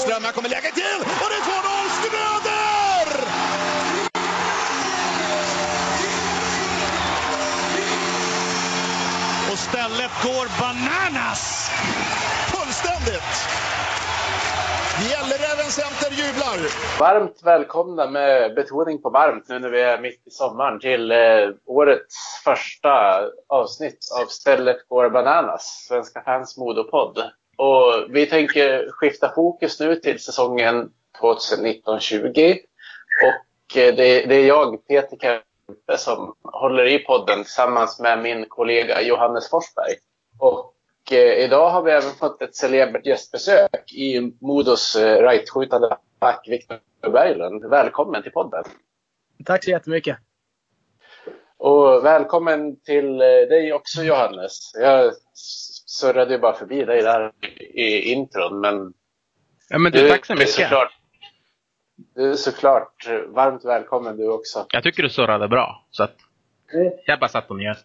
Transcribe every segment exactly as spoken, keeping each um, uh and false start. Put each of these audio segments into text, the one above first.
Enström, här kommer läget till och det är två noll Skröder! Och Stället går bananas! Fullständigt! Gällräven Center jublar! Varmt välkomna, med betoning på varmt, nu när vi är mitt i sommaren, till eh, årets första avsnitt av Stället går bananas, Svenska Fans Modo-podd. Och vi tänker skifta fokus nu till säsongen tjugonitton tjugo. Och det, det är jag, Peter Källbe, som håller i podden tillsammans med min kollega Johannes Forsberg. Och eh, idag har vi även fått ett celebert gästbesök i Modos eh, right-skjutande back Victor Berglund. Välkommen till podden. Tack så jättemycket. Och välkommen till dig också, Johannes. Jag surrade ju bara förbi dig där i intron, men... Ja, men du, du tack så mycket. Såklart, du är såklart varmt välkommen du också. Jag tycker du surrade bra, så att... Jag bara satt på mjöst.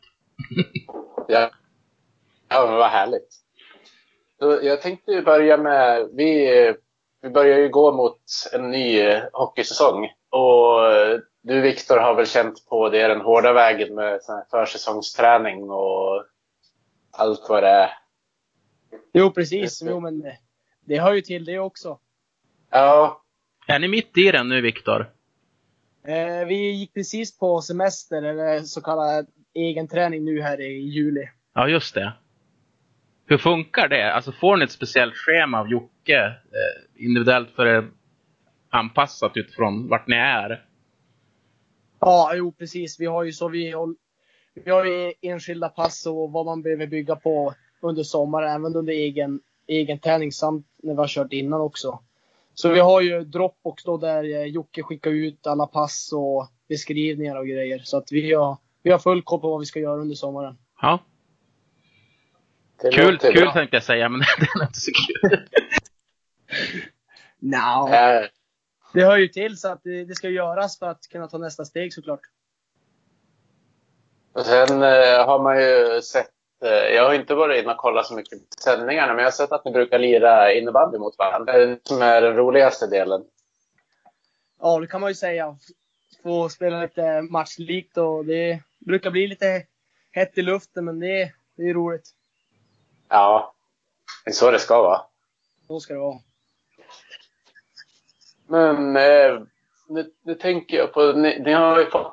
ja. ja, men vad härligt. Jag tänkte ju börja med... Vi, vi börjar ju gå mot en ny hockeysäsong, och... Du, Viktor, har väl känt på det den hårda vägen med sån här försäsongsträning och allt vad det är. Jo, precis. Jo, men det hör ju till det också. Ja. Är ni mitt i den nu, Viktor? Eh, vi gick precis på semester, eller så kallad egen träning, nu här i juli. Ja, just det. Hur funkar det? Alltså, får ni ett speciellt schema av Jocke? Eh, individuellt för er, anpassat utifrån vart ni är? Ja, jo, precis. Vi har ju så vi, vi har ju enskilda pass och vad man behöver bygga på under sommaren, även under egen, egen träning, samt när vi har kört innan också. Så vi har ju dropp också där Jocke skickar ut alla pass och beskrivningar och grejer. Så att vi har, vi har full koll på vad vi ska göra under sommaren. Ja. Kul, kul bra. Tänkte jag säga, men det är inte så kul. no. uh. Det hör ju till, så att det ska göras för att kunna ta nästa steg, såklart. Och sen eh, har man ju sett, eh, jag har inte varit in och kollat så mycket sändningarna, men jag har sett att ni brukar lira innebandy mot varandra. Det är det som är den roligaste delen. Ja, det kan man ju säga. Få spela lite matchlikt, och det brukar bli lite hett i luften, men det, det är roligt. Ja, det är så det ska vara. Så ska det vara. Men eh, nu, nu tänker jag på, ni, ni har ju fått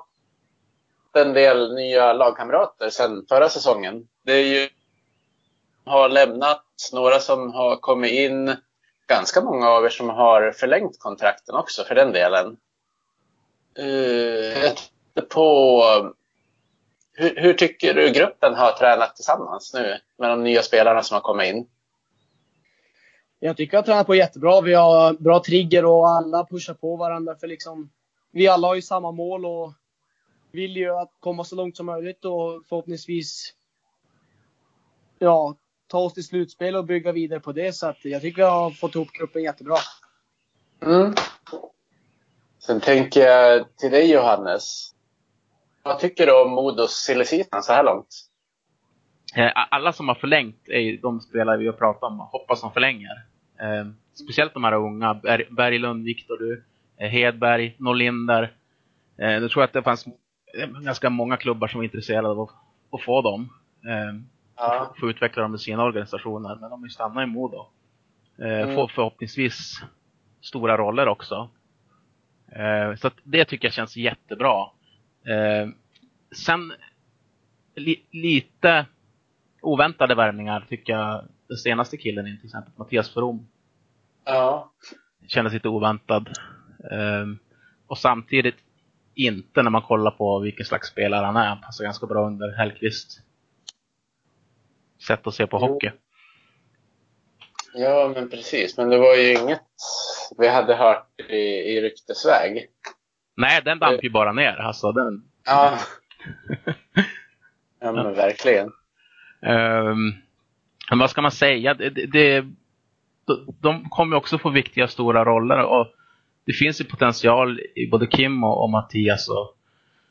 en del nya lagkamrater sen förra säsongen. Det är ju, har lämnat några som har kommit in, ganska många av er som har förlängt kontrakten också för den delen. Uh, på, hur, hur tycker du gruppen har tränat tillsammans nu med de nya spelarna som har kommit in? Jag tycker att jag tränar på jättebra. Vi har bra trigger och alla pushar på varandra. För liksom, vi alla har ju samma mål och vill ju att komma så långt som möjligt. Och förhoppningsvis ja, ta oss till slutspel och bygga vidare på det. Så att jag tycker att jag har fått ihop gruppen jättebra. Mm. Sen tänker jag till dig, Johannes. Vad tycker du om Modos Silesitan så här långt? Alla som har förlängt är de spelare vi har pratat om. Hoppas som förlänger. Eh, speciellt de här unga, Ber- Berglund, Viktor, du, eh, Hedberg, Nörlinder. Eh, jag tror att det fanns ganska många klubbar som var intresserade av att, att få dem. Eh, ja. Få utveckla dem i sina organisationer. Men de stannar i Modo. Eh, mm. Får förhoppningsvis stora roller också. Eh, så att det tycker jag känns jättebra. Eh, sen li- lite... oväntade värvningar tycker jag. Den senaste killen är till exempel Mattias Fromm. Ja. Kändes lite oväntad. Um, och samtidigt inte när man kollar på vilken slags spelare han är. Han passar ganska bra under Hellqvist. Sätt att se på jo. hockey. Ja, men precis. Men det var ju inget vi hade hört i, i ryktesväg. Nej, den damp ju bara ner. Alltså, den... Ja. ja, men verkligen. Um, men vad ska man säga, det, det, det, de kommer också få viktiga stora roller. Och det finns ju potential i både Kim och, och Mattias, och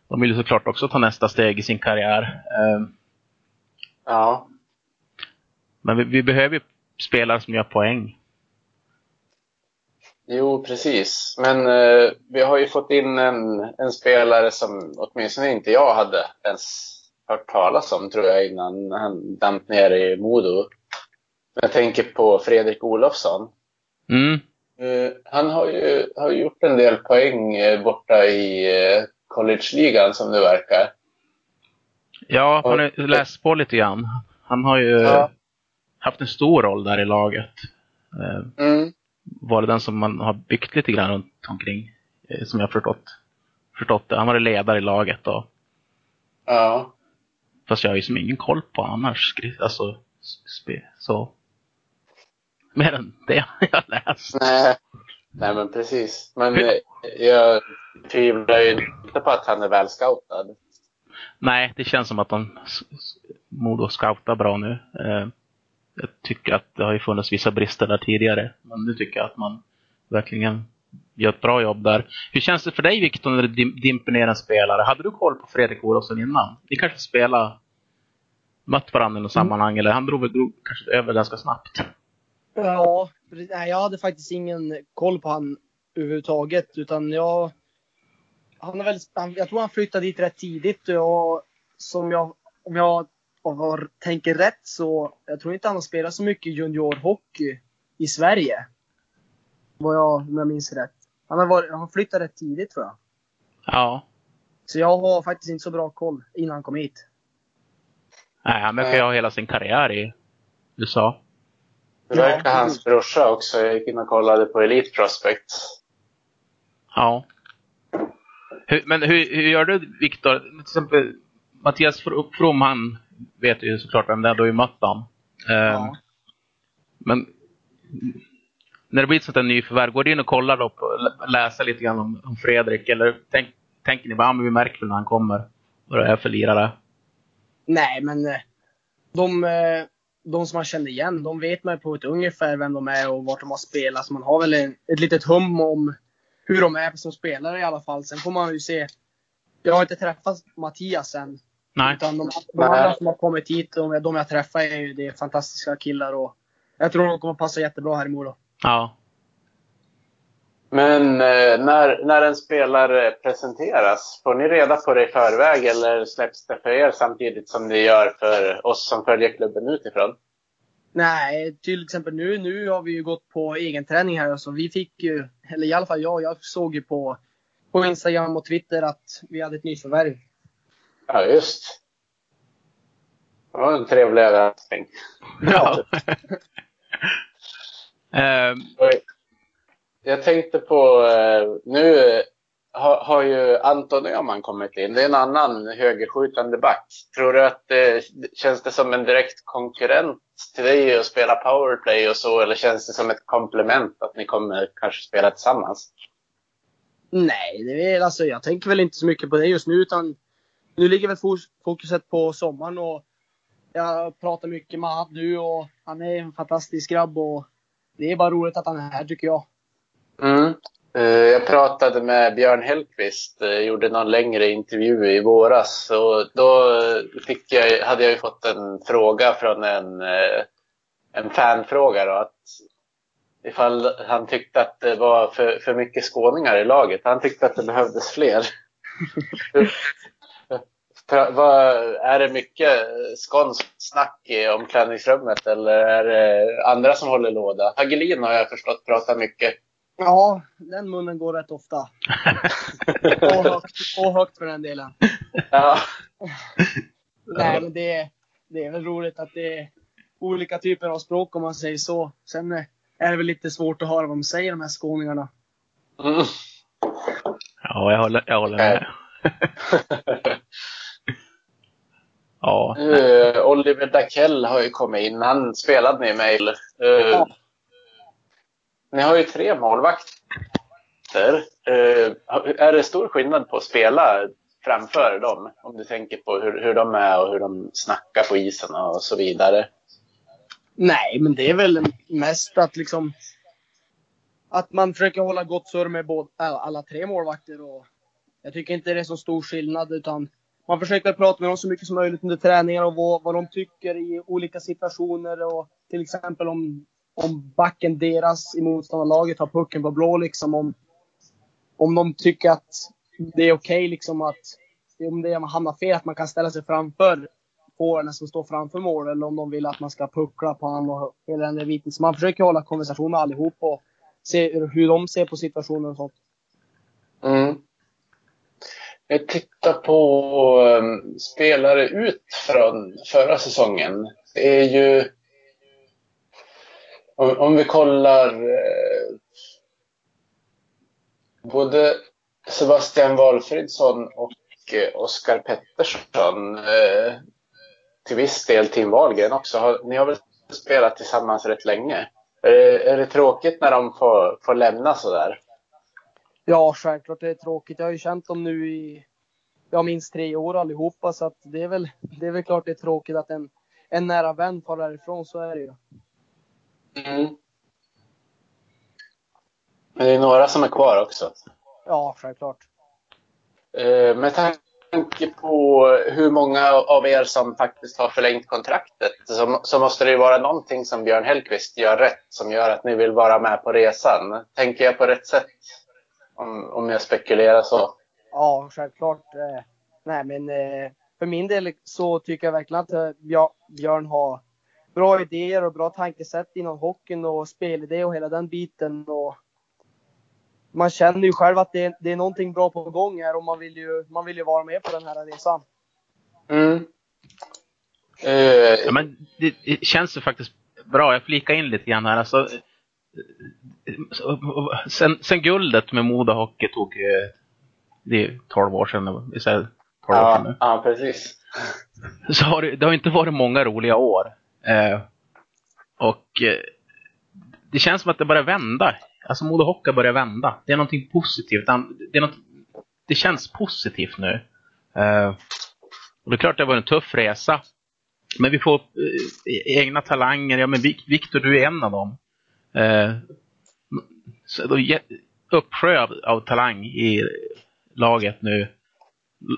de vill ju såklart också ta nästa steg i sin karriär. um, Ja. Men vi, vi behöver ju spelare som gör poäng. Jo, precis. Men eh, vi har ju fått in en, en spelare som åtminstone inte jag hade ens hört talas om, tror jag, innan han damp ner i Modo. Jag tänker på Fredrik Olofsson. Mm. Eh, han har ju har gjort en del poäng eh, borta i eh, college-ligan som det verkar. Ja, han har läst på lite grann. Han har ju ja. haft en stor roll där i laget. Eh, mm. Var det den som man har byggt lite grann runt omkring, eh, som jag har förstått, förstått det. Han var ledare i laget då. Ja. Fast jag har ju som ingen koll på annars. Alltså, sp- så. Mer än det jag läst. Nej, Nej men precis. Men eh, jag tvivlar ju inte på att han är väl scoutad. Nej, det känns som att de Modo scoutar bra nu. Eh, jag tycker att det har ju funnits vissa brister där tidigare. Men nu tycker jag att man verkligen gör ett bra jobb där. Hur känns det för dig, Victor, när du dimper ner en spelare? Hade du koll på Fredrik Olofsson innan? Ni kanske spelade, mött varandra i något sammanhang, mm. eller han drog, drog kanske över ganska snabbt. Ja, nej, jag hade faktiskt ingen koll på han överhuvudtaget. Utan jag... Han är väl, han, jag tror han flyttade dit rätt tidigt. Och som jag, om jag har, tänker rätt, så jag tror inte han har spelat så mycket juniorhockey i Sverige. Vad jag, om jag minns rätt. Han, var, han flyttade rätt tidigt, tror jag. Ja. Så jag har faktiskt inte så bra koll innan han kom hit. Nej, han verkar ju ha hela sin karriär i U S A. Det verkar hans brorsa också. Jag gick in och kollade på Elite Prospects. Ja. Men hur, hur gör du, Viktor? Till exempel Mattias Fromm, han vet ju såklart vem det är, då i mattan. Ja. Men när det blir sånt en ny förvärv, går du in och kollar då på, läser lite grann om, om Fredrik? Eller tänk, tänker ni bara, ah, men vi märker när han kommer och det är för lirare? Nej, men de, de som man känner igen, de vet man på ett ungefär vem de är och vart de har spelat. Så man har väl en, ett litet hum om hur de är som spelare i alla fall. Sen får man ju se. Jag har inte träffat Mattias än. Nej. Utan de, de andra som har kommit hit, de, de jag träffar är ju det fantastiska killar. Och jag tror de kommer passa jättebra här i Mora. Ja. Men eh, när, när en spelare presenteras, får ni reda på det i förväg eller släpps det för er samtidigt som ni gör för oss som följer klubben utifrån? Nej, till exempel nu, nu har vi ju gått på egen träning här. Så vi fick ju, eller i alla fall jag, jag såg ju på, på Instagram och Twitter att vi hade ett nyförvärv. Ja, just. Det var en trevlig överraskning. Ja. Jag tänkte på, nu har, har ju Anton Öman kommit in. Det är en annan högerskjutande back. Tror du att det känns det som en direkt konkurrent till dig att spela powerplay och så, eller känns det som ett komplement att ni kommer kanske spela tillsammans? Nej, det är, alltså, jag tänker väl inte så mycket på det just nu, utan nu ligger väl fokuset på sommaren och jag pratar mycket med han nu och han är en fantastisk grabb och det är bara roligt att han är här, tycker jag. Mm. Jag pratade med Björn Hellqvist, gjorde någon längre intervju i våras och då fick jag, hade jag ju fått en fråga från en, en fanfråga då, att ifall han tyckte att det var för, för mycket skåningar i laget. Han tyckte att det behövdes fler. Vad, är det mycket skånskt snack i omklädningsrummet eller är det andra som håller låda? Hagelin har jag förstått prata mycket. Ja, den munnen går rätt ofta. och, högt, och högt för den delen. Ja. Nej, men det, det är väl roligt att det är olika typer av språk om man säger så. Sen är det väl lite svårt att höra vad de säger, de här skåningarna. Mm. Ja, jag håller, jag håller med. ja. uh, Oliver Dackell har ju kommit in. Han spelade med mig. Uh, ja. Ni har ju tre målvakter. Uh, är det stor skillnad på att spela framför dem? Om du tänker på hur, hur de är och hur de snackar på isen och så vidare. Nej, men det är väl mest att liksom att man försöker hålla gott surr med både, alla tre målvakter. Och jag tycker inte det är så stor skillnad, utan man försöker prata med dem så mycket som möjligt under träningar och vad, vad de tycker i olika situationer. Och till exempel om om backen deras i motståndarlaget har pucken på blå, liksom om, om de tycker att det är okej, okay, liksom att om det hamnar fel att man kan ställa sig framför forwarden som står framför mål, eller om de vill att man ska puckla på honom eller en revit. Så man försöker hålla konversationer allihop och se hur de ser på situationen och sånt. Mm. Jag tittar på spelare ut från förra säsongen. Det är ju, om, om vi kollar, eh, både Sebastian Wahlfridsson och eh, Oskar Pettersson, eh, till viss del Tim Wahlgren också, har, ni har väl spelat tillsammans rätt länge. Är det, är det tråkigt när de får, får lämna så där? Ja, självklart det är tråkigt. Jag har ju känt dem nu i jag minst tre år allihopa, så att det är väl det är väl klart det är tråkigt att en en nära vän far därifrån, så är det ju. Mm. Men det är några som är kvar också. Ja, självklart. Eh, med tanke på hur många av er som faktiskt har förlängt kontraktet, så, så måste det ju vara någonting som Björn Hellqvist gör rätt, som gör att ni vill vara med på resan. Tänker jag på rätt sätt? Om, om jag spekulerar så. Ja, självklart. Nej, men för min del så tycker jag verkligen att Björn har bra idéer och bra tankesätt inom hockeyn och spelidé och hela den biten. Och man känner ju själv att det är, det är någonting bra på gång här, och man vill ju, man vill ju vara med på den här resan. Mm. Uh, ja, men det, det känns ju faktiskt bra. Jag flikar in lite grann här. Alltså, Sen, sen guldet med Modo hockey tog, det är tolv år sedan istället, tolv ja, år sedan. Ja, precis. Så har det, det har inte varit många roliga år, eh, och eh, det känns som att det börjar vända. Alltså Modo hockey börjar vända. Det är någonting positivt. Det, är något, det känns positivt nu, eh, och det är klart det var en tuff resa, men vi får eh, egna talanger. Ja, men Victor, du är en av dem. Eh, så då uppsjö av talang i laget nu,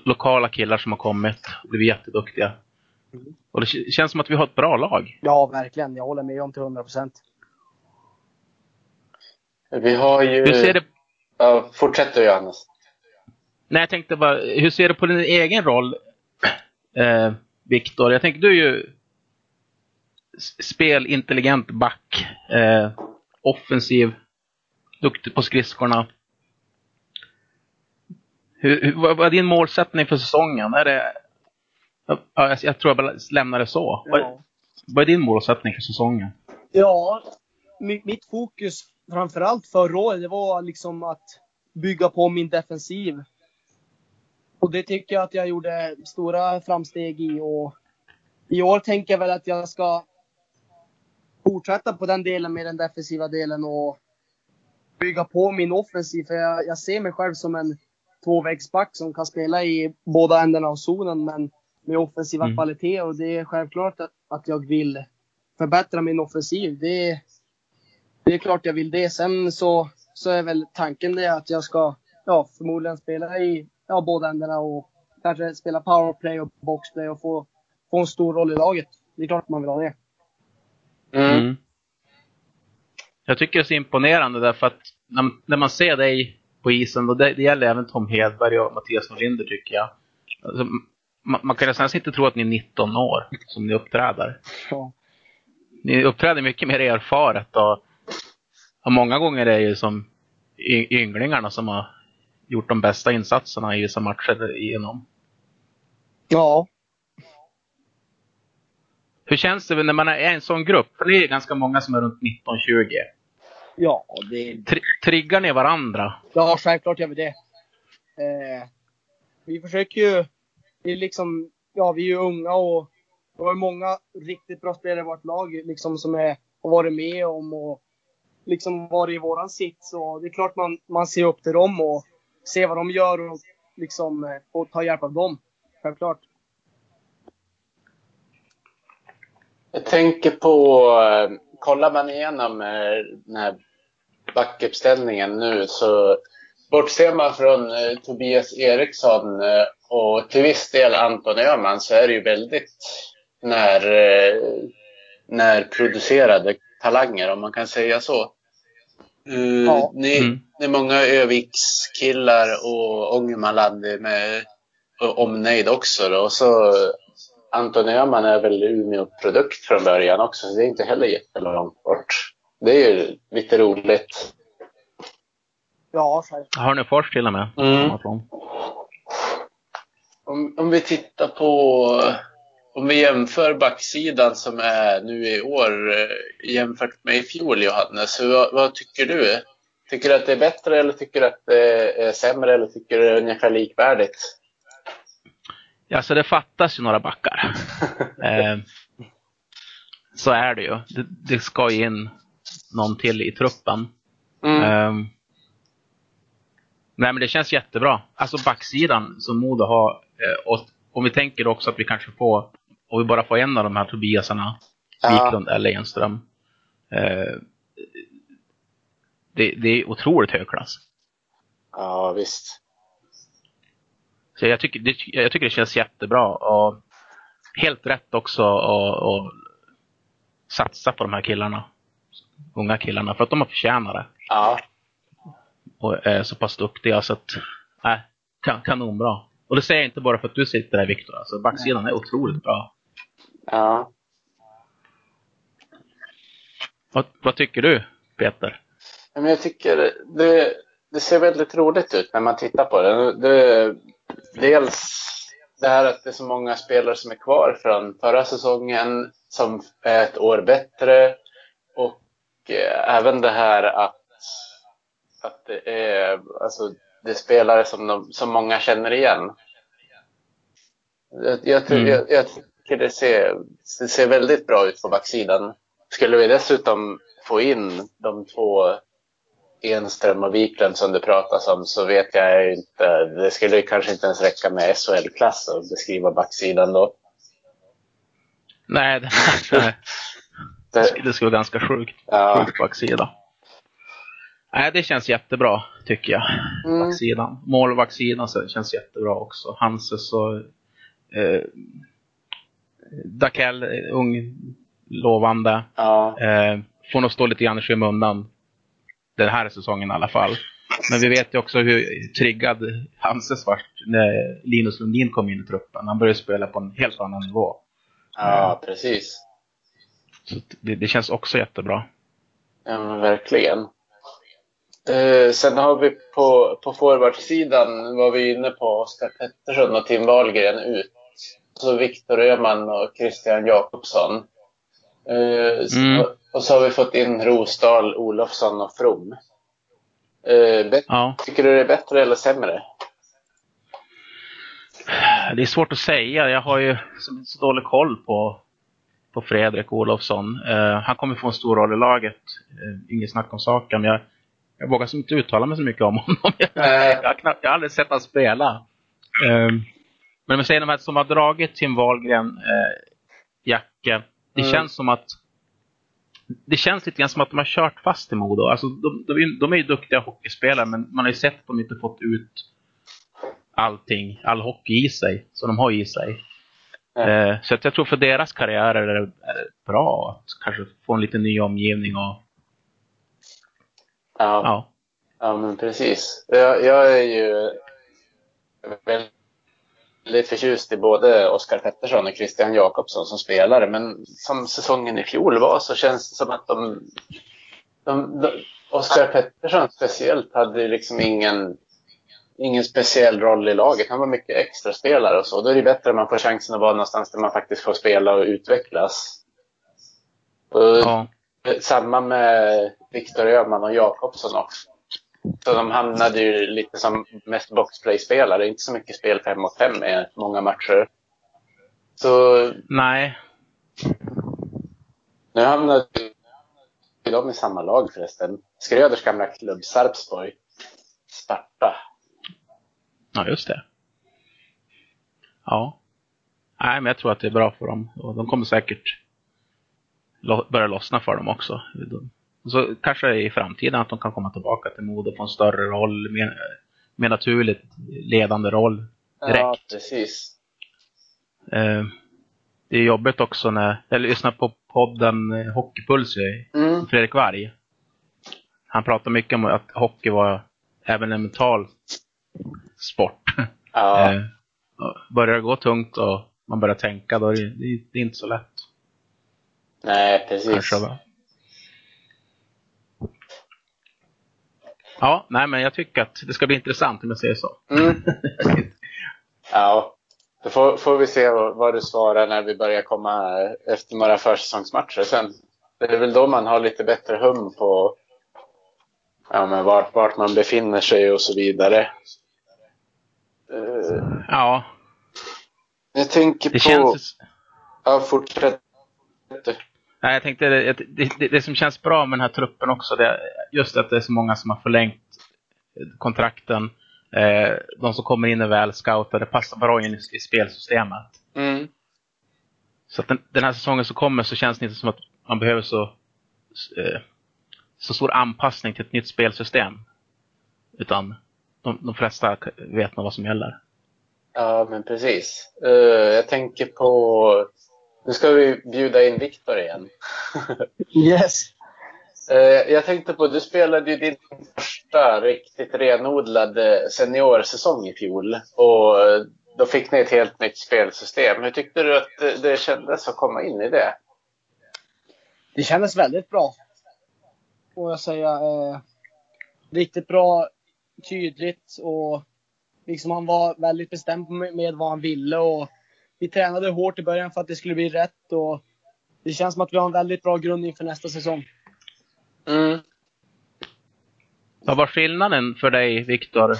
lokala killar som har kommit och blivit jätteduktiga. Mm. Och det k- känns som att vi har ett bra lag. Ja, verkligen, jag håller med om till hundra procent. Vi har ju hur ser det... ja, fortsätter Johannes. Nej, jag tänkte bara, hur ser du på din egen roll, eh, Viktor? Jag tänker, du är ju spel, intelligent back, eh, offensiv, duktig på skridskorna. Hur, hur, vad är din målsättning för säsongen? Är det, jag, jag, jag tror jag bara lämnar det så. Ja. Vad, vad är din målsättning för säsongen? Ja, mitt, mitt fokus framförallt förra året, det var liksom att bygga på min defensiv. Och det tycker jag att jag gjorde stora framsteg i, och i år tänker jag väl att jag ska fortsätta på den delen med den defensiva delen och bygga på min offensiv. För jag, jag ser mig själv som en tvåvägsback som kan spela i båda ändarna av zonen, men med offensiva mm. kvaliteter. Och det är självklart att, att jag vill förbättra min offensiv. Det, det är klart jag vill det. Sen så, så är väl tanken det att jag ska ja, förmodligen spela i ja, båda ändarna och kanske spela powerplay och boxplay och få, få en stor roll i laget. Det är klart man vill ha det. Mm. Mm. Jag tycker det är imponerande därför att när man, när man ser dig på isen, och det, det gäller även Tom Hedberg och Mattias Nörlinder, tycker jag. Alltså, man, man kan nästan inte tro att ni är nitton år som ni uppträder. Ja. Ni uppträder mycket mer erfaret, och, och många gånger är det ju som ynglingarna som har gjort de bästa insatserna i vissa matcher igenom. Ja. Hur känns det när man är en sån grupp? För det är ganska många som är runt nitton tjugo. Ja, det... Tri- triggar ni varandra? Ja, självklart gör vi det. Eh, vi försöker ju... Det är liksom, ja, vi är ju unga och det har många riktigt bra spelare i vårt lag liksom, som är, har varit med om och liksom varit i våran sits. Så det är klart man, man ser upp till dem och ser vad de gör och, liksom, och tar hjälp av dem. Självklart. Jag tänker på, kollar man igenom den här backuppställningen nu så bortser man från Tobias Eriksson och till viss del Anton Öman, så är det ju väldigt när, när producerade talanger, om man kan säga så. Uh, ja. ni, mm. Det är många Öviks killar och Ångermanland med omnejd också då. Och så Anton Öman är väl Umeå-produkt från början också, så det är inte heller jättelångt bort. Det är ju lite roligt. Ja, har ni Fors till och med? Mm. Om, om vi tittar på, om vi jämför backsidan som är nu i år jämfört med i fjol, Johannes, vad, vad tycker du? Tycker du att det är bättre, eller tycker du att det är sämre, eller tycker du att det är ungefär likvärdigt? Ja, så det fattas ju några backar. eh, så är det ju. Det, det ska ju in någon till i truppen. Mm. Eh, nej, men det känns jättebra. Alltså backsidan som Modo har, eh, och om vi tänker också att vi kanske får, om vi bara får en av de här Tobiasarna, Wiklund ja. eller Enström, eh, det, det är otroligt hög klass. Ja, visst. Så jag tycker, det, jag tycker det känns jättebra, och helt rätt också att satsa på de här killarna, unga killarna, för att de har förtjänat det. Ja. Och är så pass duktiga, så att äh, kan, kanonbra. Och det säger jag inte bara för att du sitter där, Viktor. Alltså backsidan är otroligt bra. Ja. Vad, vad tycker du, Peter? Ja, men jag tycker det, det ser väldigt roligt ut när man tittar på det. det Dels det här att det är så många spelare som är kvar från förra säsongen som är ett år bättre, och eh, även det här att, att det är, alltså, det är spelare som, de, som många känner igen. Jag, jag, mm. jag, jag tycker det ser, det ser väldigt bra ut på backsidan. Skulle vi dessutom få in de två, Enström och Wiklund, som du pratas om, så vet jag inte. Det skulle ju kanske inte ens räcka med S H L-klass och beskriva backsidan då. Nej, det, det, det skulle, skulle vara ganska sjukt. Ja. Sjukt backsidan. Nej, det känns jättebra, tycker jag. Mm. Backsidan. Målbacksidan så känns jättebra också. Hanses och eh, Dackell, ung, lovande. Ja. Eh, får nog stå lite grann i skymundan den här säsongen i alla fall. Men vi vet ju också hur triggad Hanses var när Linus Lundin kom in i truppen. Han började spela på en helt annan nivå. Ja, precis. Så det, det känns också jättebra. Ja, men verkligen. Eh, sen har vi på, på forwardsidan var vi inne på Oskar Pettersson och Tim Wahlgren ut. Så Viktor Öhman och Christian Jakobsson. Eh, så mm. Och så har vi fått in Rosdahl, Olofsson och Fromm. Eh, bet- ja. Tycker du det är bättre eller sämre? Det är svårt att säga. Jag har ju så dålig koll på, på Fredrik Olofsson. Eh, han kommer få en stor roll i laget. Eh, Inget snack om saken. Men jag, jag vågar inte uttala mig så mycket om honom. jag, jag, har knappt, jag har aldrig sett han spela. Eh, men man säger de här som har dragit Tim Wahlgren, eh, Jacke. Det mm. känns som att Det känns lite grann som att de har kört fast i Modo. Alltså, de, de, de är ju duktiga hockeyspelare, men man har ju sett att de inte fått ut allting, all hockey i sig, som de har i sig. Mm. Eh, så att jag tror för deras karriär är det bra att kanske få en lite ny omgivning. Och ja, ja. ja men precis. Jag, jag är ju väldigt förtjust i både Oskar Pettersson och Christian Jakobsson som spelare, men som säsongen i fjol var så känns det som att de, de, de Oskar Pettersson speciellt hade liksom ingen ingen speciell roll i laget. Han var mycket extra spelare och så. Då är det bättre att man får chansen att vara någonstans där man faktiskt får spela och utvecklas. Och ja. Samma med Viktor Öhman och Jakobsson också. Så de hamnade ju lite som mest boxplay-spelare. Inte så mycket spel fem mot fem i många matcher. Så... Nej. Nu hamnade de i samma lag förresten. Skröders gamla klubb, Sarpsborg. Sparta. Ja, just det. Ja. Nej, men jag tror att det är bra för dem. De kommer säkert börja lossna för dem också. Så kanske i framtiden att de kan komma tillbaka till Modo och få en större roll, mer, mer naturligt ledande roll direkt. Ja, precis. Eh, det är jobbigt också när jag lyssnar på podden Hockeypuls mm. Fredrik Varg. Han pratar mycket om att hockey var även en mental sport. Ja. eh, börjar det gå tungt och man börjar tänka, då är det, det är inte så lätt. Nej, precis. Ja, nej, men jag tycker att det ska bli intressant om jag säger så. Mm. Ja, då får, får vi se vad du svarar när vi börjar komma efter några försäsongsmatcher sen. Det är väl då man har lite bättre hum på ja, men vart, vart man befinner sig och så vidare. Ja. Jag tänker det på... Känns... Ja, fortsätt. Nej, jag tänkte det, det, det som känns bra med den här truppen också det, just att det är så många som har förlängt kontrakten. eh, De som kommer in är väl scoutade, passar bra in i spelsystemet. Mm. Så att den, den här säsongen som kommer så känns det inte som att man behöver så Så stor anpassning till ett nytt spelsystem, utan de, de flesta vet nog vad som gäller. Ja, men precis. uh, Jag tänker på, nu ska vi bjuda in Victor igen. Yes. Jag tänkte på, du spelade ju din första riktigt renodlade seniorsäsong i fjol. Och då fick ni ett helt nytt spelsystem. Hur tyckte du att det kändes att komma in i det? Det kändes väldigt bra. Får jag säga. Eh, riktigt bra, tydligt. Och liksom han var väldigt bestämd med vad han ville och... Vi tränade hårt i början för att det skulle bli rätt. Och det känns som att vi har en väldigt bra grund inför nästa säsong. Mm. Vad var skillnaden för dig, Viktor?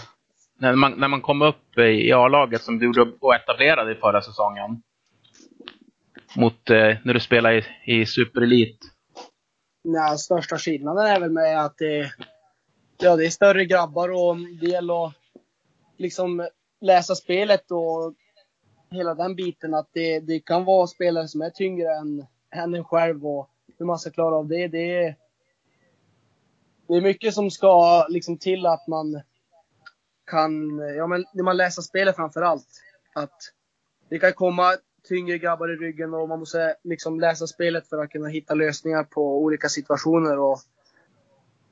När man, när man kom upp i A-laget som du gjorde och etablerade i förra säsongen. Mot eh, när du spelade i, i Superelit. Nej, största skillnaden är väl med att det, ja, det är större grabbar och en del och liksom läsa spelet och... Hela den biten att det, det kan vara spelare som är tyngre än, än en själv. Och hur man ska klara av det. Det är, det är mycket som ska liksom till att man kan... Ja, men när man läser spelet framförallt. Att det kan komma tyngre grabbar i ryggen. Och man måste liksom läsa spelet för att kunna hitta lösningar på olika situationer. Och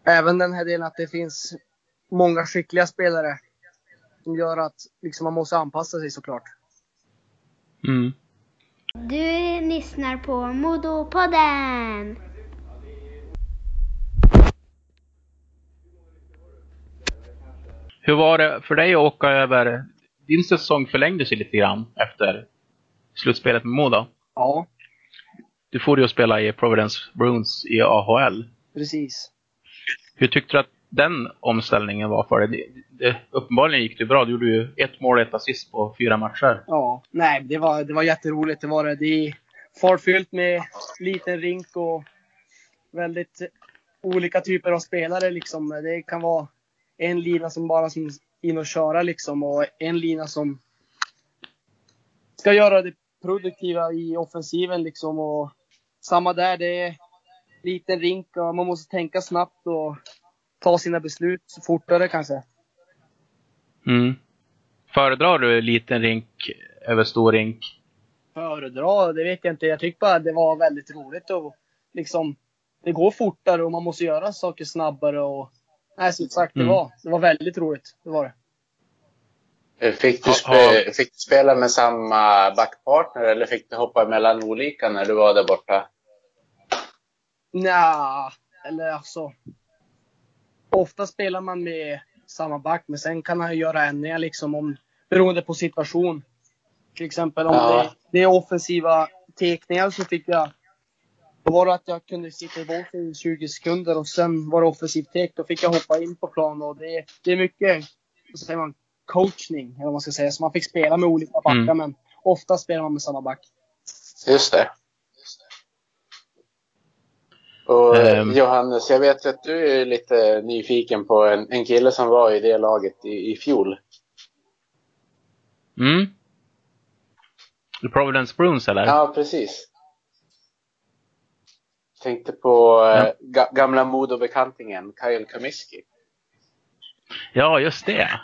även den här delen att det finns många skickliga spelare. Som gör att liksom man måste anpassa sig såklart. Mm. Du lyssnar på Modo-podden. Hur var det för dig att åka över? Din säsong förlängdes sig lite grann efter slutspelet med Modo. Ja. Du får ju spela i Providence Bruins i A H L. Precis. Hur tyckte du att den omställningen var för dig? Det, det, uppenbarligen gick det bra. Du gjorde ju ett mål och ett assist på fyra matcher. Ja, nej, det var, det var jätteroligt. Det var det. Det farfyllt med liten rink och väldigt olika typer av spelare. Liksom. Det kan vara en lina som bara som in och köra liksom, och en lina som ska göra det produktiva i offensiven. Liksom. Och samma där, det är liten rink och man måste tänka snabbt och ta sina beslut fortare kanske. Mm. Föredrar du liten rink över stor rink? Föredrar, det vet jag inte. Jag tycker bara det var väldigt roligt. Och liksom, det går fortare och man måste göra saker snabbare. Och, nej, som sagt, mm. det, var, det var väldigt roligt. Det var det. Fick du, spe- fick du spela med samma backpartner eller fick du hoppa mellan olika när du var där borta? Nja, eller alltså... Ofta spelar man med samma back, men sen kan han göra ändringar liksom om, beroende på situation. Till exempel om ja. det, det är offensiva teckningar så fick jag, då var det att jag kunde sitta i bollen i tjugo sekunder och sen var det offensivt teck, då fick jag hoppa in på plan och det, det är mycket, så säger man, coachning eller vad man ska säga. Så man fick spela med olika backar, mm. men ofta spelar man med samma back. Just det. Och um, Johannes, jag vet att du är lite nyfiken på en, en kille som var i det laget i, i fjol. Mm. The Providence Bruins eller? Ja, precis. Tänkte på ja. eh, ga, gamla Modo-bekantingen Kyle Kamiski. Ja, just det.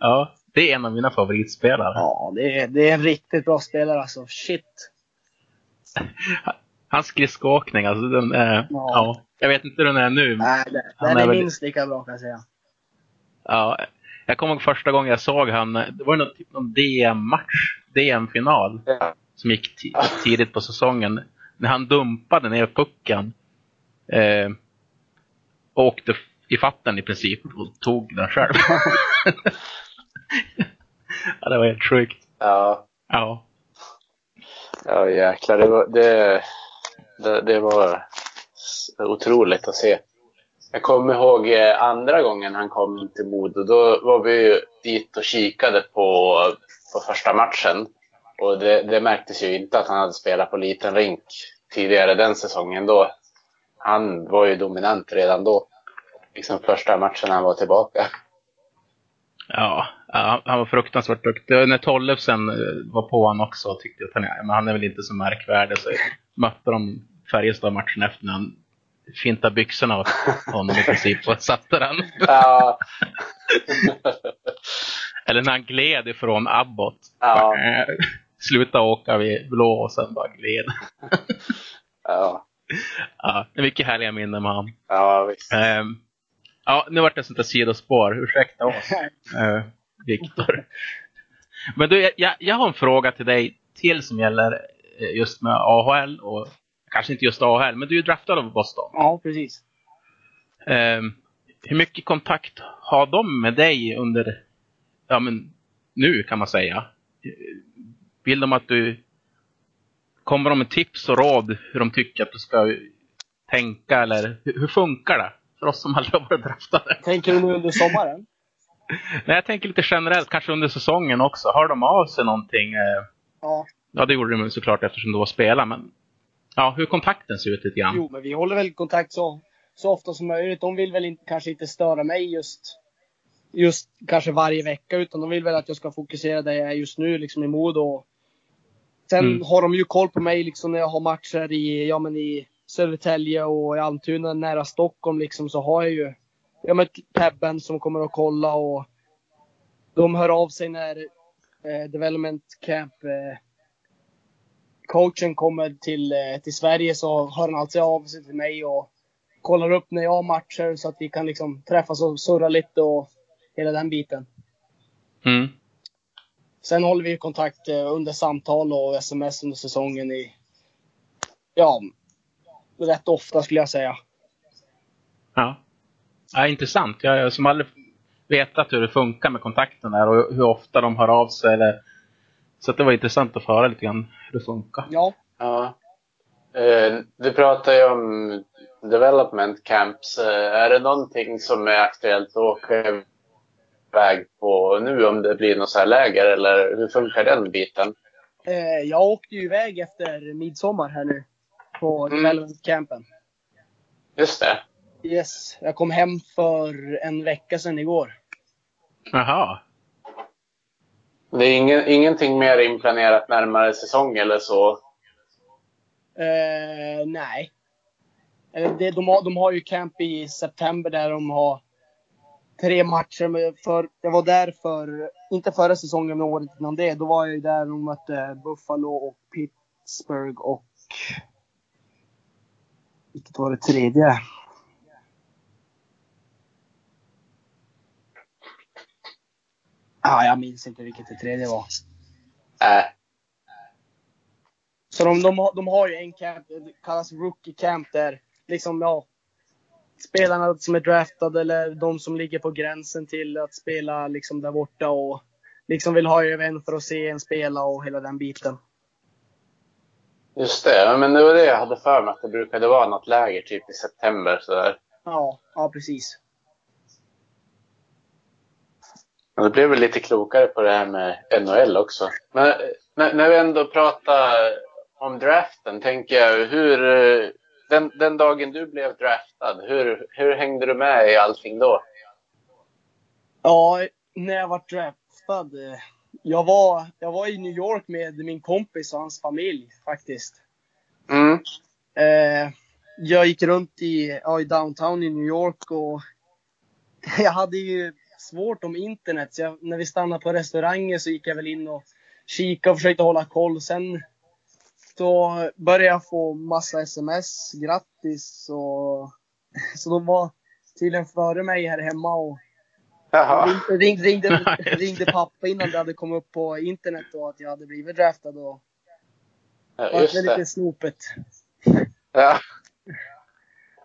Ja, det är en av mina favoritspelare. Ja, det är, det är en riktigt bra spelare alltså. Shit. Hans skridskåkning, alltså den är... Ja. Ja, jag vet inte hur den är nu. Nej, det, den är, är minst lika bra, kan jag säga. Ja, jag kommer ihåg första gången jag såg han. Det var någon, typ någon D M-match, D M-final, ja. Som gick t- tidigt på säsongen. När han dumpade ner pucken eh, och åkte i fatten i princip och tog den själv. Ja, det var helt sjukt. Ja. Ja. Ja, jäklar. Det var, det, det, det var otroligt att se. Jag kommer ihåg andra gången han kom till Modo. Då var vi ju dit och kikade på, på första matchen. Och det, det märktes ju inte att han hade spelat på liten rink tidigare den säsongen då. Han var ju dominant redan då. Liksom första matchen han var tillbaka. Ja, han var fruktansvärt duktig. När Tollefsen var på han också, tyckte jag att han, men han är väl inte så märkvärdig. Så mötte de Färjestad-matchen efter när han fintade byxorna åt honom i princip och satte den. Ja. Eller när han gled ifrån Abbott. Ja. Sluta åka vid blå och sen bara gled. Ja. Ja, det är mycket härliga minnen med han. Ja, visst. Um, Ja, nu vart det sånt där sidospår. Ursäkta oss, eh, Victor. Men du, jag, jag har en fråga till dig till som gäller just med A H L. Och kanske inte just A H L, men du är ju draftad av Boston. Ja, precis. Eh, hur mycket kontakt har de med dig under, ja men nu kan man säga. Vill de att du, kommer de med tips och råd hur de tycker att du ska tänka? Eller hur, hur funkar det? För oss som aldrig har varit draftade. Tänker du nu under sommaren? Nej, jag tänker lite generellt. Kanske under säsongen också. Har de av sig någonting? Ja. Ja, det gjorde de såklart eftersom du var spelare. Men ja, hur kontakten ser ut lite grann. Jo, men vi håller väl kontakt så, så ofta som möjligt. De vill väl inte, kanske inte störa mig just, just kanske varje vecka. Utan de vill väl att jag ska fokusera där jag är just nu. Liksom i Modo. Sen mm. har de ju koll på mig liksom när jag har matcher i... Ja, men i Södertälje och i Almtuna nära Stockholm liksom, så har jag ju jag med Pebben som kommer att kolla, och de hör av sig när eh, development camp eh, coachen kommer till, eh, till Sverige, så hör han alltid av sig till mig och kollar upp när jag har matcher så att vi kan liksom träffas och surra lite och hela den biten. Mm. Sen håller vi kontakt eh, under samtal och sms under säsongen i ja rätt ofta skulle jag säga. Ja, ja, intressant. Jag, jag som aldrig vetat hur det funkar med kontakten där och hur ofta de hör av sig eller... Så att det var intressant att höra lite grann hur det funkar. Ja, ja. Eh, du pratar ju om development camps. Är det någonting som är aktuellt att åka väg på nu, om det blir något så här läger, eller hur funkar den biten? Eh, jag åkte ju iväg efter midsommar här nu på development-campen. Mm. Just det. Yes, jag kom hem för en vecka sedan igår. Jaha. Det är ingen, ingenting mer inplanerat närmare säsong eller så? Eh, nej. Det, de, har, de har ju camp i september där de har tre matcher. För, jag var där för, inte förra säsongen men året innan det. Då var jag ju där de mötte Buffalo och Pittsburgh och... Vilket var det tredje? Ah, jag minns inte vilket det tredje var. Äh. Så de, de, de har ju en camp, det kallas rookie camp där. Liksom, ja, spelarna som är draftade eller de som ligger på gränsen till att spela liksom där borta och liksom vill ha event för att se en spela och hela den biten. Just det, men det var det jag hade för mig, att det brukade vara något läger typ i september sådär. Ja, ja precis. Och det blev väl lite klokare på det här med N H L också. Men när, när vi ändå pratar om draften, tänker jag, hur den, den dagen du blev draftad, hur, hur hängde du med i allting då? Ja, när jag var draftad... Jag var, jag var i New York med min kompis och hans familj faktiskt. Mm. Eh, jag gick runt i, ja, i downtown i New York och jag hade ju svårt om internet. Så jag, när vi stannade på restauranger så gick jag väl in och kikade och försökte hålla koll. Sen då började jag få massa sms, grattis och så de var tydligen före mig här hemma och ring, ringde, ringde pappa innan det hade kommit upp på internet och att jag hade blivit draftad och ja, var det lite snopet. Ja.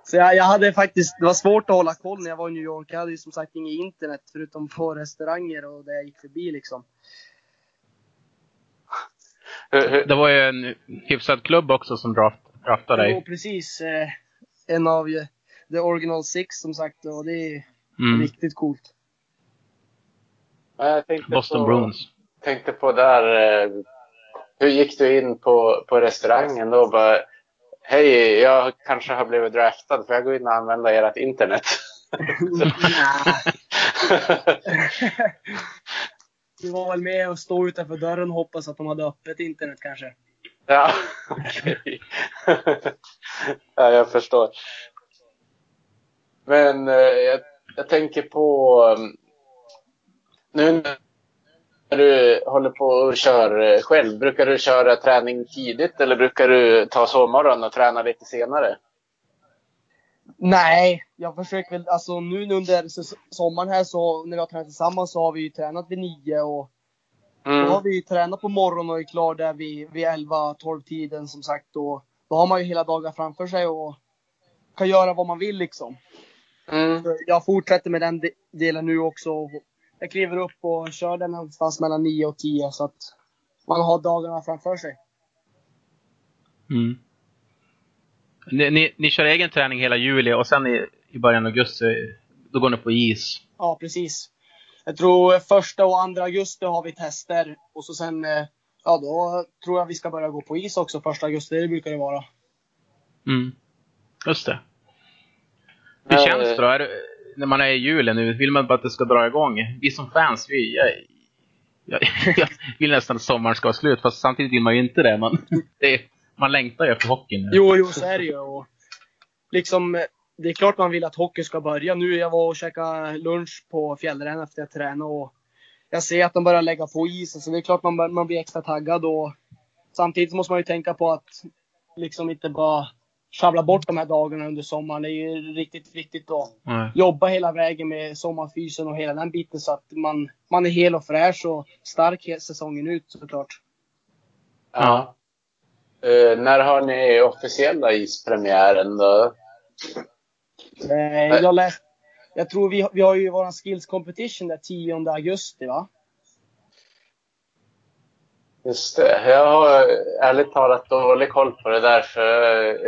Så jag, jag hade faktiskt, det var svårt att hålla koll när jag var i New York. Jag hade ju som sagt inget internet förutom på restauranger och där jag gick förbi liksom. Det var ju en hyfsad klubb också som draft, draftade dig. Ja, precis. Eh, en av uh, The Original Six som sagt. Och det är mm. riktigt coolt. Jag tänkte Boston på, Bruins. Tänkte på där. Eh, hur gick du in på, på restaurangen då? Bara, hej, jag kanske har blivit draftad. För jag går in och använder ert internet. Du var väl med och stod utanför dörren och hoppas att de hade öppet internet kanske. Ja, okej. Okay. Ja, jag förstår. Men eh, jag, jag tänker på... Um, nu när du håller på och kör själv, brukar du köra träning tidigt eller brukar du ta sommaren och träna lite senare? Nej, jag försöker väl, alltså nu under sommaren här så när vi har tränat tillsammans så har vi ju tränat vid nio och mm. då har vi ju tränat på morgonen och är klar där vid, vid elva tolv tiden som sagt och då har man ju hela dagar framför sig och kan göra vad man vill liksom. Mm. Jag fortsätter med den delen nu också. Jag kliver upp och kör den någonstans mellan nio och tio så att man har dagarna framför sig. Mm. Ni, ni, ni kör egen träning hela juli och sen i, i början av augusti då går ni på is. Ja, precis. Jag tror första och andra augusti har vi tester. Och så sen, ja då tror jag vi ska börja gå på is också första augusti. Det brukar det vara. Mm, just det. Hur äh, känns det då? Är det, när man är i juli nu, vill man bara att det ska dra igång? Vi som fans, vi... Jag, jag, jag vill nästan att sommaren ska vara slut. Fast samtidigt vill man ju inte det. Man, det är, man längtar ju efter hockeyn. Jo, jo, så är det ju. Och liksom, det är klart man vill att hockey ska börja. Nu jag var och käkade lunch på Fjällräven efter att jag tränade. Och jag ser att de börjar lägga på isen. Så det är klart man, man blir extra taggad. Och samtidigt måste man ju tänka på att liksom inte bara sjabbla bort de här dagarna under sommaren. Det är ju riktigt viktigt att mm. jobba hela vägen med sommarfysen och hela den biten. Så att man, man är hel och fräsch och stark säsongen ut såklart. Ja. Mm. Uh, när har ni officiella ispremiären då? Uh, jag, läst, jag tror vi, vi har ju vår skills competition där tionde augusti va? Just det. Jag har ärligt talat dålig koll på det där för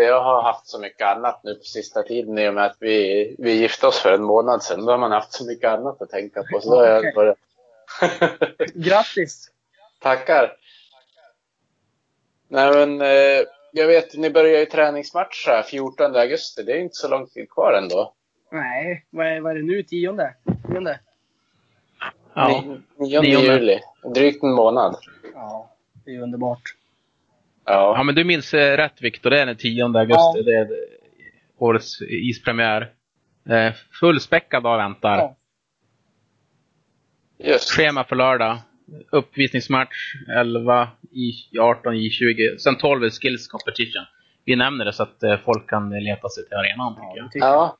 jag har haft så mycket annat nu på sista tiden i och med att vi, vi gifte oss för en månad sedan. Då har man haft så mycket annat att tänka på. Så okay. jag bara... Grattis! Tackar! Nej men eh, jag vet ni börjar ju träningsmatcha fjortonde augusti. Det är inte så lång tid kvar ändå. Nej, vad är, vad är det nu? Tionde? Tionde? Ja, nionde juli. Drygt en månad. Ja, det är underbart. Ja, ja men du minns eh, rätt Victor, det är den tionde augusti. Ja. Det är årets ispremiär. Eh, fullspäckad dag väntar. Ja. Just. Schema för lördag. Uppvisningsmatch elva i arton i tjugo. Sen tolv i skills competition. Vi nämner det så att folk kan leta sig till arenan tycker jag. Ja.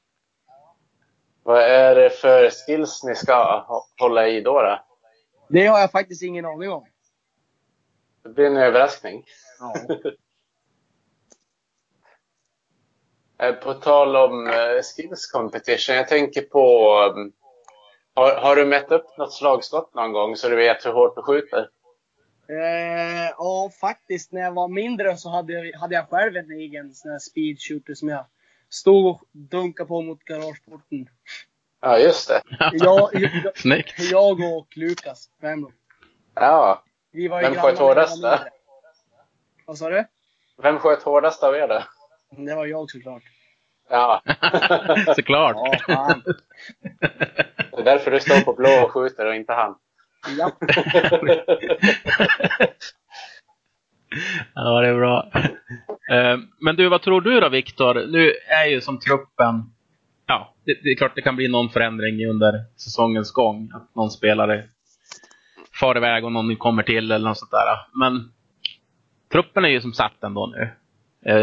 Vad är det för skills ni ska hålla i då då? Det har jag faktiskt ingen aning om. Det blir en överraskning. Ja. På tal om skills competition, jag tänker på... Har, har du mätt upp något slagskott någon gång så du vet hur hårt du skjuter? Eh, ja, faktiskt. När jag var mindre så hade jag, hade jag själv en egen sån här speed shooter som jag stod och dunkade på mot garageporten. Ja, just det. Jag, jag, Snyggt. Jag och Lukas. Vem, ja. Vi var Vem sköt hårdast då? Vad sa du? Vem sköt hårdast av er då? Det var jag såklart. Ja. Såklart. Ja, det är därför du står på blå och skjuter och inte han. Ja. Ja, det är bra. Men du, vad tror du då Victor? Nu är ju som truppen, ja, det, det är klart det kan bli någon förändring under säsongens gång. Att någon spelare far iväg och någon kommer till eller något sånt där. Men truppen är ju som satt ändå nu.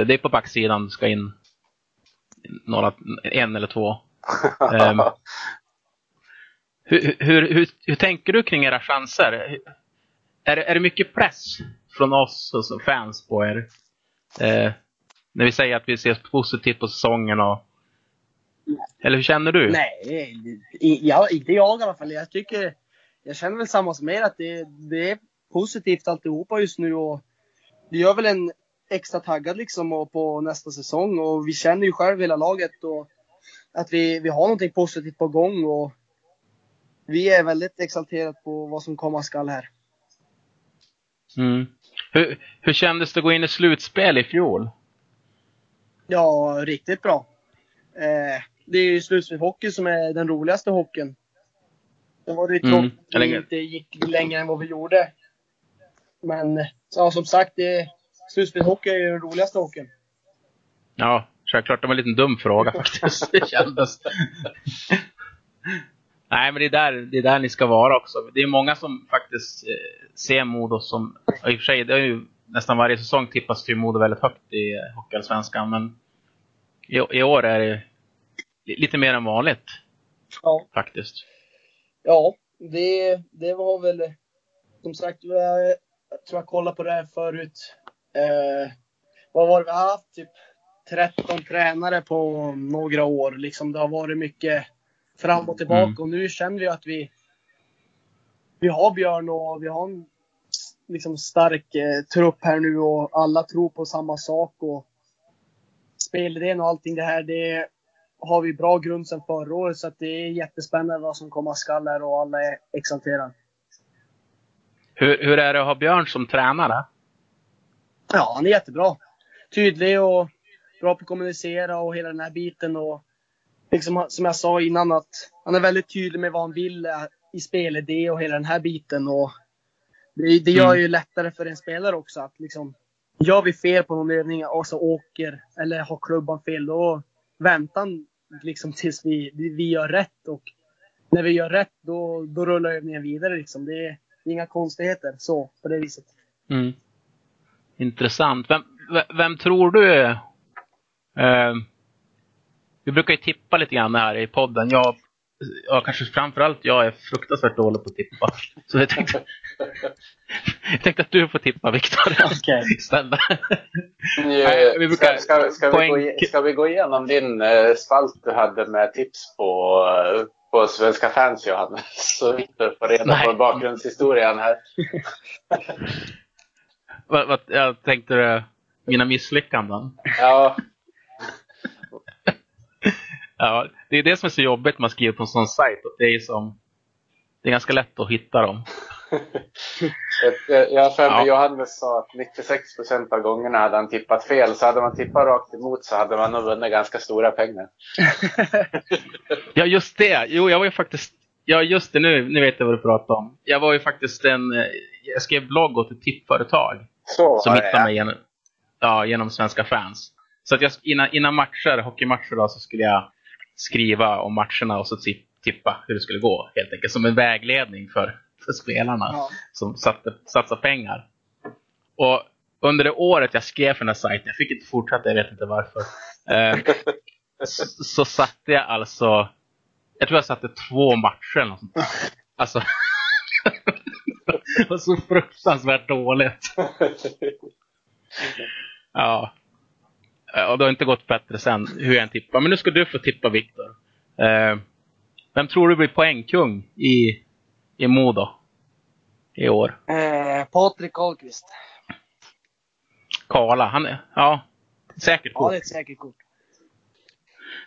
Det är på backsidan ska in några, en eller två. um, hur, hur, hur, hur tänker du kring era chanser? Är, är det mycket press från oss som fans på er? Eh, när vi säger att vi ser positivt på säsongen och... Eller hur känner du? Nej, jag, inte jag i alla fall. Jag tycker, jag känner väl samma som er att det, det är positivt alltihopa just nu. Och det gör väl en extra taggad liksom och på nästa säsong. Och vi känner ju själv hela laget och att vi, vi har någonting positivt på gång. Och vi är väldigt exalterade på vad som komma skall här. Mm. Hur, hur kändes det att gå in i slutspel i fjol? Ja, riktigt bra. Eh, det är ju slutspelshockey som är den roligaste hockeyn. Det var ju tråkigt mm, att vi inte gick längre än vad vi gjorde. Men ja, som sagt, det, slutspelshockey är ju den roligaste hockeyn. Ja, självklart. Det var en liten dum fråga faktiskt. Det kändes. Nej, men det är, där, det är där ni ska vara också. Det är många som faktiskt eh, ser Modo som... Och i och för sig, det är ju nästan varje säsong tippas till Modo väldigt högt i eh, hockeyallsvenskan. Men i, i år är det lite mer än vanligt. Ja. Faktiskt. Ja, det, det var väl... Som sagt, jag, jag tror jag kollade på det här förut. Eh, vad var det vi har haft? Typ tretton tränare på några år. Liksom, det har varit mycket... fram och tillbaka mm. och nu känner vi att vi vi har Björn och vi har en liksom stark eh, trupp här nu och alla tror på samma sak och spelidén och allting det här det har vi bra grund sedan förra året så att det är jättespännande vad som kommer skall här och alla är exalterade. Hur, hur är det att ha Björn som tränare? Ja, han är jättebra. Tydlig och bra på att kommunicera och hela den här biten och liksom, som jag sa innan att han är väldigt tydlig med vad han vill i spelidé och hela den här biten. Och det, det gör ju mm. lättare för en spelare också att liksom, gör vi fel på någon övning och så åker eller har klubban fel då väntar han liksom, tills vi, vi gör rätt. Och när vi gör rätt då, då rullar övningen vidare. Liksom. Det är inga konstigheter så på det viset. Mm. Intressant. Vem, vem tror du eh... Vi brukar ju tippa lite grann här i podden. Jag, jag kanske framförallt jag är fruktansvärt dålig på att tippa. Så jag tänkte, jag tänkte att du får tippa, Victor. Okej. Istället. Nej, vi brukar, ska, ska, ska, vi gå, ska vi gå igenom din eh, spalt du hade med tips på, eh, på Svenska Fans, Johannes? Så Victor får reda Nej. på bakgrundshistorien här. vad, vad, jag tänkte mina misslyckanden. Ja. Ja, det är det som är så jobbigt man skriver på en sån sajt att det är som det är ganska lätt att hitta dem. Jag för mig, Johannes sa att nittiosex procent av gångerna hade han tippat fel, så hade man tippat rakt emot så hade man nog vunnit ganska stora pengar. Ja, just det. Jo, jag var ju faktiskt ja, just det nu, nu vet jag vad du pratar om. Jag var ju faktiskt en jag skrev blogg åt ett tippföretag så som hittade mig genom, ja, genom Svenska Fans. Så att jag innan, innan matcher, hockeymatcher då, så skulle jag skriva om matcherna och så tippa hur det skulle gå helt enkelt. Som en vägledning för, för spelarna ja. som satte, satsade pengar. Och under det året jag skrev för den här sajten, jag fick inte fortsätta, jag vet inte varför. Eh, så, så satte jag alltså, jag tror jag satte två matcher eller något sånt. Alltså, det var så fruktansvärt dåligt. Ja. Och det har inte gått bättre sen hur jag än tippar. Men nu ska du få tippa, Victor. Eh, vem tror du blir poängkung i, i Modo i år? Eh, Patrik Karlqvist. Karla, han är... Ja, säkert kort. Ja, det är ett säkert kort.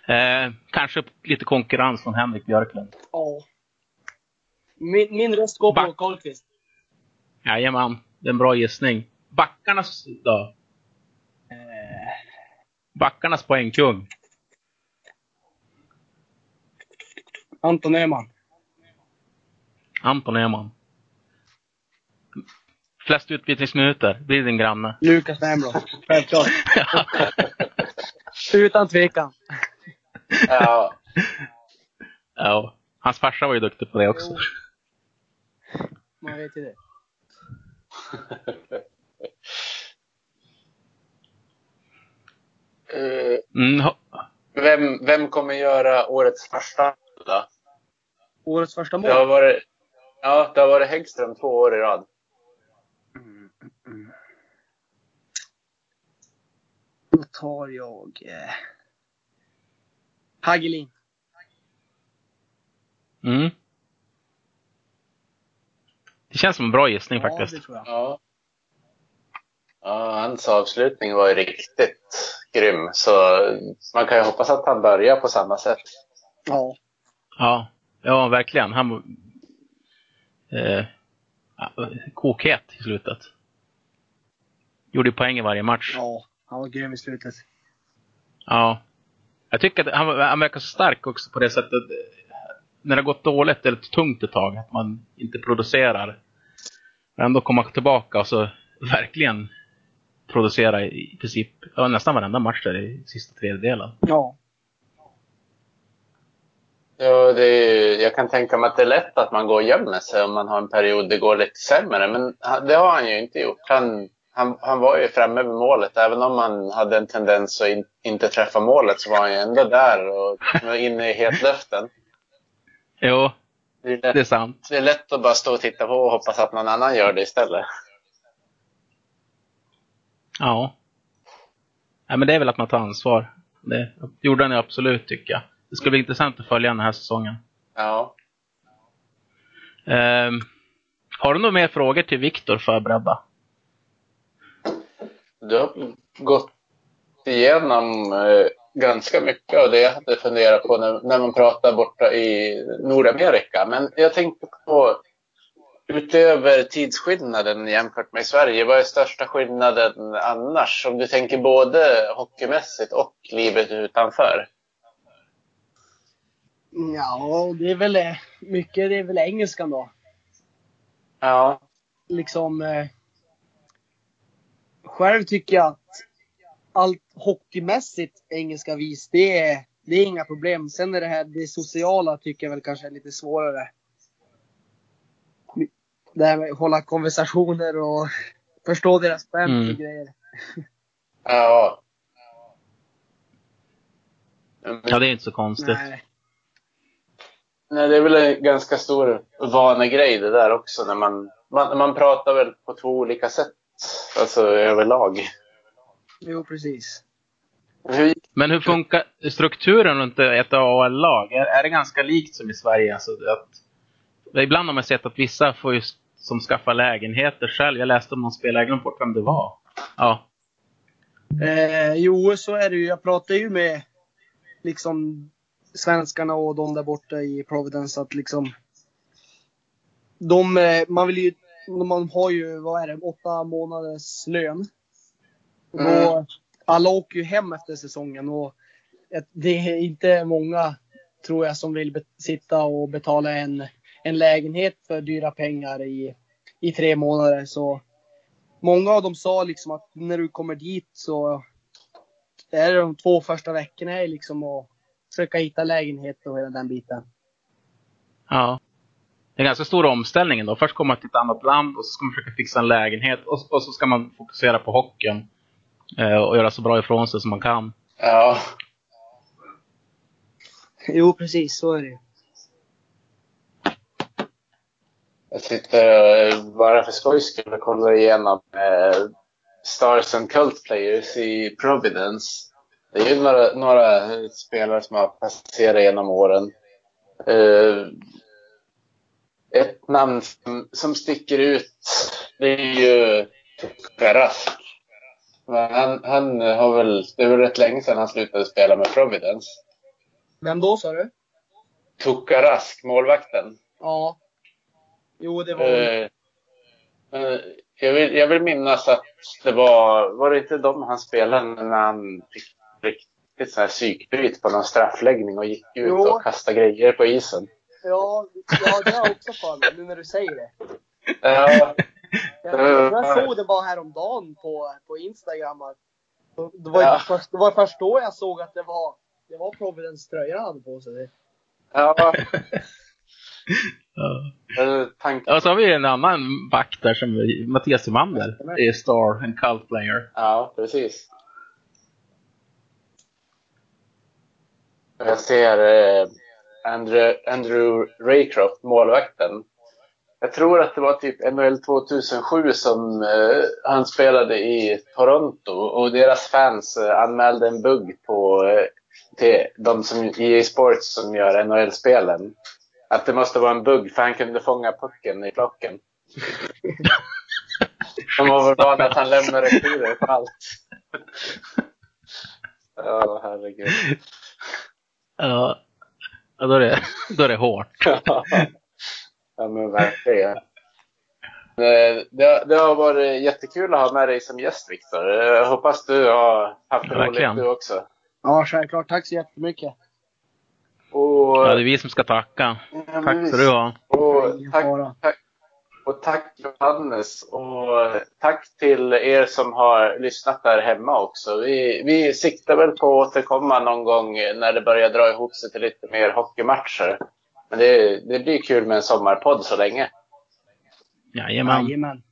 Eh, kanske lite konkurrens från Henrik Björklund. Ja. Min, min röst går på Back- Karlqvist. Jajamän, det är en bra gissning. Backarna då? Backarnas poängkung. Anton Öman. Anton Öman. Flest utbytningsminuter. Blir din granne. Lukas Nämlå. Självklart. Utan tvekan. Ja. Ja. Hans farsa var ju duktig på det också. Man vet ju det. Uh, mm. vem, vem kommer göra årets första då? Årets första mål? Det har varit, ja, det har varit Häggström två år i rad. Mm, mm. Då tar jag eh, Hagelin. Mm. Det känns som en bra gissning, ja, faktiskt. Ja. Ja, hans avslutning var ju riktigt grym. Så man kan ju hoppas att han börjar på samma sätt. Ja. Ja, ja verkligen. Han eh, kokhet i slutet. Gjorde poäng i varje match. Ja, han var grym i slutet. Ja. Jag tycker att han, han verkar så stark också på det sättet. När det har gått dåligt eller tungt ett tag, att man inte producerar, men ändå kommer tillbaka och så verkligen producera i princip nästan varenda match där i sista tredjedelen. Ja. Ja, det är, jag kan tänka mig att det är lätt att man går och gömmer sig om man har en period det går lite sämre, men det har han ju inte gjort. Han, han, han var ju framme vid målet, även om han hade en tendens att in, inte träffa målet, så var han ju ändå där och inne i hetluften. Jo, det är, lätt, det är sant. Det är lätt att bara stå och titta på och hoppas att någon annan gör det istället. Ja. Nej, men det är väl att man tar ansvar. Det gjorde han ju absolut, tycker jag. Det skulle bli intressant att följa den här säsongen. Ja. Um, har du några mer frågor till Viktor för Bredda? Du har gått igenom Uh... ganska mycket, och det jag hade funderat på när, när man pratar borta i Nordamerika. Men jag tänkte på, utöver tidsskillnaden jämfört med Sverige, vad är största skillnaden annars? Om du tänker både hockeymässigt och livet utanför. Ja, det är väl mycket, det är väl engelskan då. Ja. Liksom, eh, själv tycker jag att allt hockeymässigt engelska vis, det är, det är inga problem. Sen är det här, det sociala tycker jag väl kanske är lite svårare. Det här med att hålla konversationer och förstå deras skämt mm. och grejer. Ja. Ja, det är inte så konstigt. Nej. Nej, det är väl en ganska stor vanegrej det där också. När man, man, man pratar väl på två olika sätt, alltså överlag. Jo, precis. Men hur funkar strukturen runt ett A H L-lag? Är, är det ganska likt som i Sverige? Alltså att, ibland har man sett att vissa får ju, som skaffar lägenheter själv. Jag läste om någon spellägenhet på vem det var. Ja. Eh, jo, så är det ju. Jag pratar ju med liksom svenskarna och de där borta i Providence. Att liksom, de, man, vill ju, man har ju, vad är det, åtta månaders lön. Mm. Och alla åker ju hem efter säsongen, och det är inte många, tror jag, som vill bet- sitta och betala en, en lägenhet för dyra pengar i, i tre månader. Så många av dem sa liksom att när du kommer dit så är det de två första veckorna här liksom att försöka hitta lägenhet och hela den biten. Ja. Det är en ganska stor omställning då. Först kommer man till ett annat land, och så ska man försöka fixa en lägenhet, och, och så ska man fokusera på hockeyn och göra så bra ifrån sig som man kan. Ja. Jo, precis, så är det. Jag sitter bara för skoj skulle kolla igenom eh, Stars and Cult Players i Providence. Det är ju några, några spelare som har passerat genom åren. Eh, ett namn som, som sticker ut, det är ju Tuukka Rask. Men han, han har väl, det var rätt länge sedan han slutade spela med Providence. Vem då, sa du? Tuukka Rask, målvakten. Ja. Jo, det var uh, uh, jag, vill, jag vill minnas att det var, var det inte de han spelade när han fick riktigt så här psykbryt på någon straffläggning och gick ut jo. och kastade grejer på isen. Ja, ja det har också fan, nu när du säger det. Ja. Jag, jag såg det bara häromdagen på, på Instagram. Det var, ja. först, det var först då jag såg att det var, det var Providence tröja han hade på sig. Ja. Ja. Och så har vi en annan back där som Mattias Nörlinder är star and cult player. Ja, precis. Jag ser eh, Andrew, Andrew Raycroft, målvakten. Jag tror att det var typ N H L tjugohundrasju som eh, han spelade i Toronto. Och deras fans eh, anmälde en bugg på eh, till de som E A Sports som gör N H L-spelen. Att det måste vara en bugg för han kunde fånga pucken i plocken. De var vana att han lämnar rekyrer på allt. Ja, oh, herregud. Ja, då är det, då är det hårt. Ja, men verkligen. Det, det har varit jättekul att ha med dig som gäst, Victor. Jag hoppas du har haft det roligt du också. Ja, självklart. Tack så jättemycket. Och, ja, det är vi som ska tacka. Ja, tack så du har. Och tack, tack, och tack Johannes. Och tack till er som har lyssnat där hemma också. Vi, vi siktar väl på att återkomma någon gång när det börjar dra ihop sig till lite mer hockeymatcher. Men det, det blir kul med en sommarpodd så länge. Jajamän. Jajamän.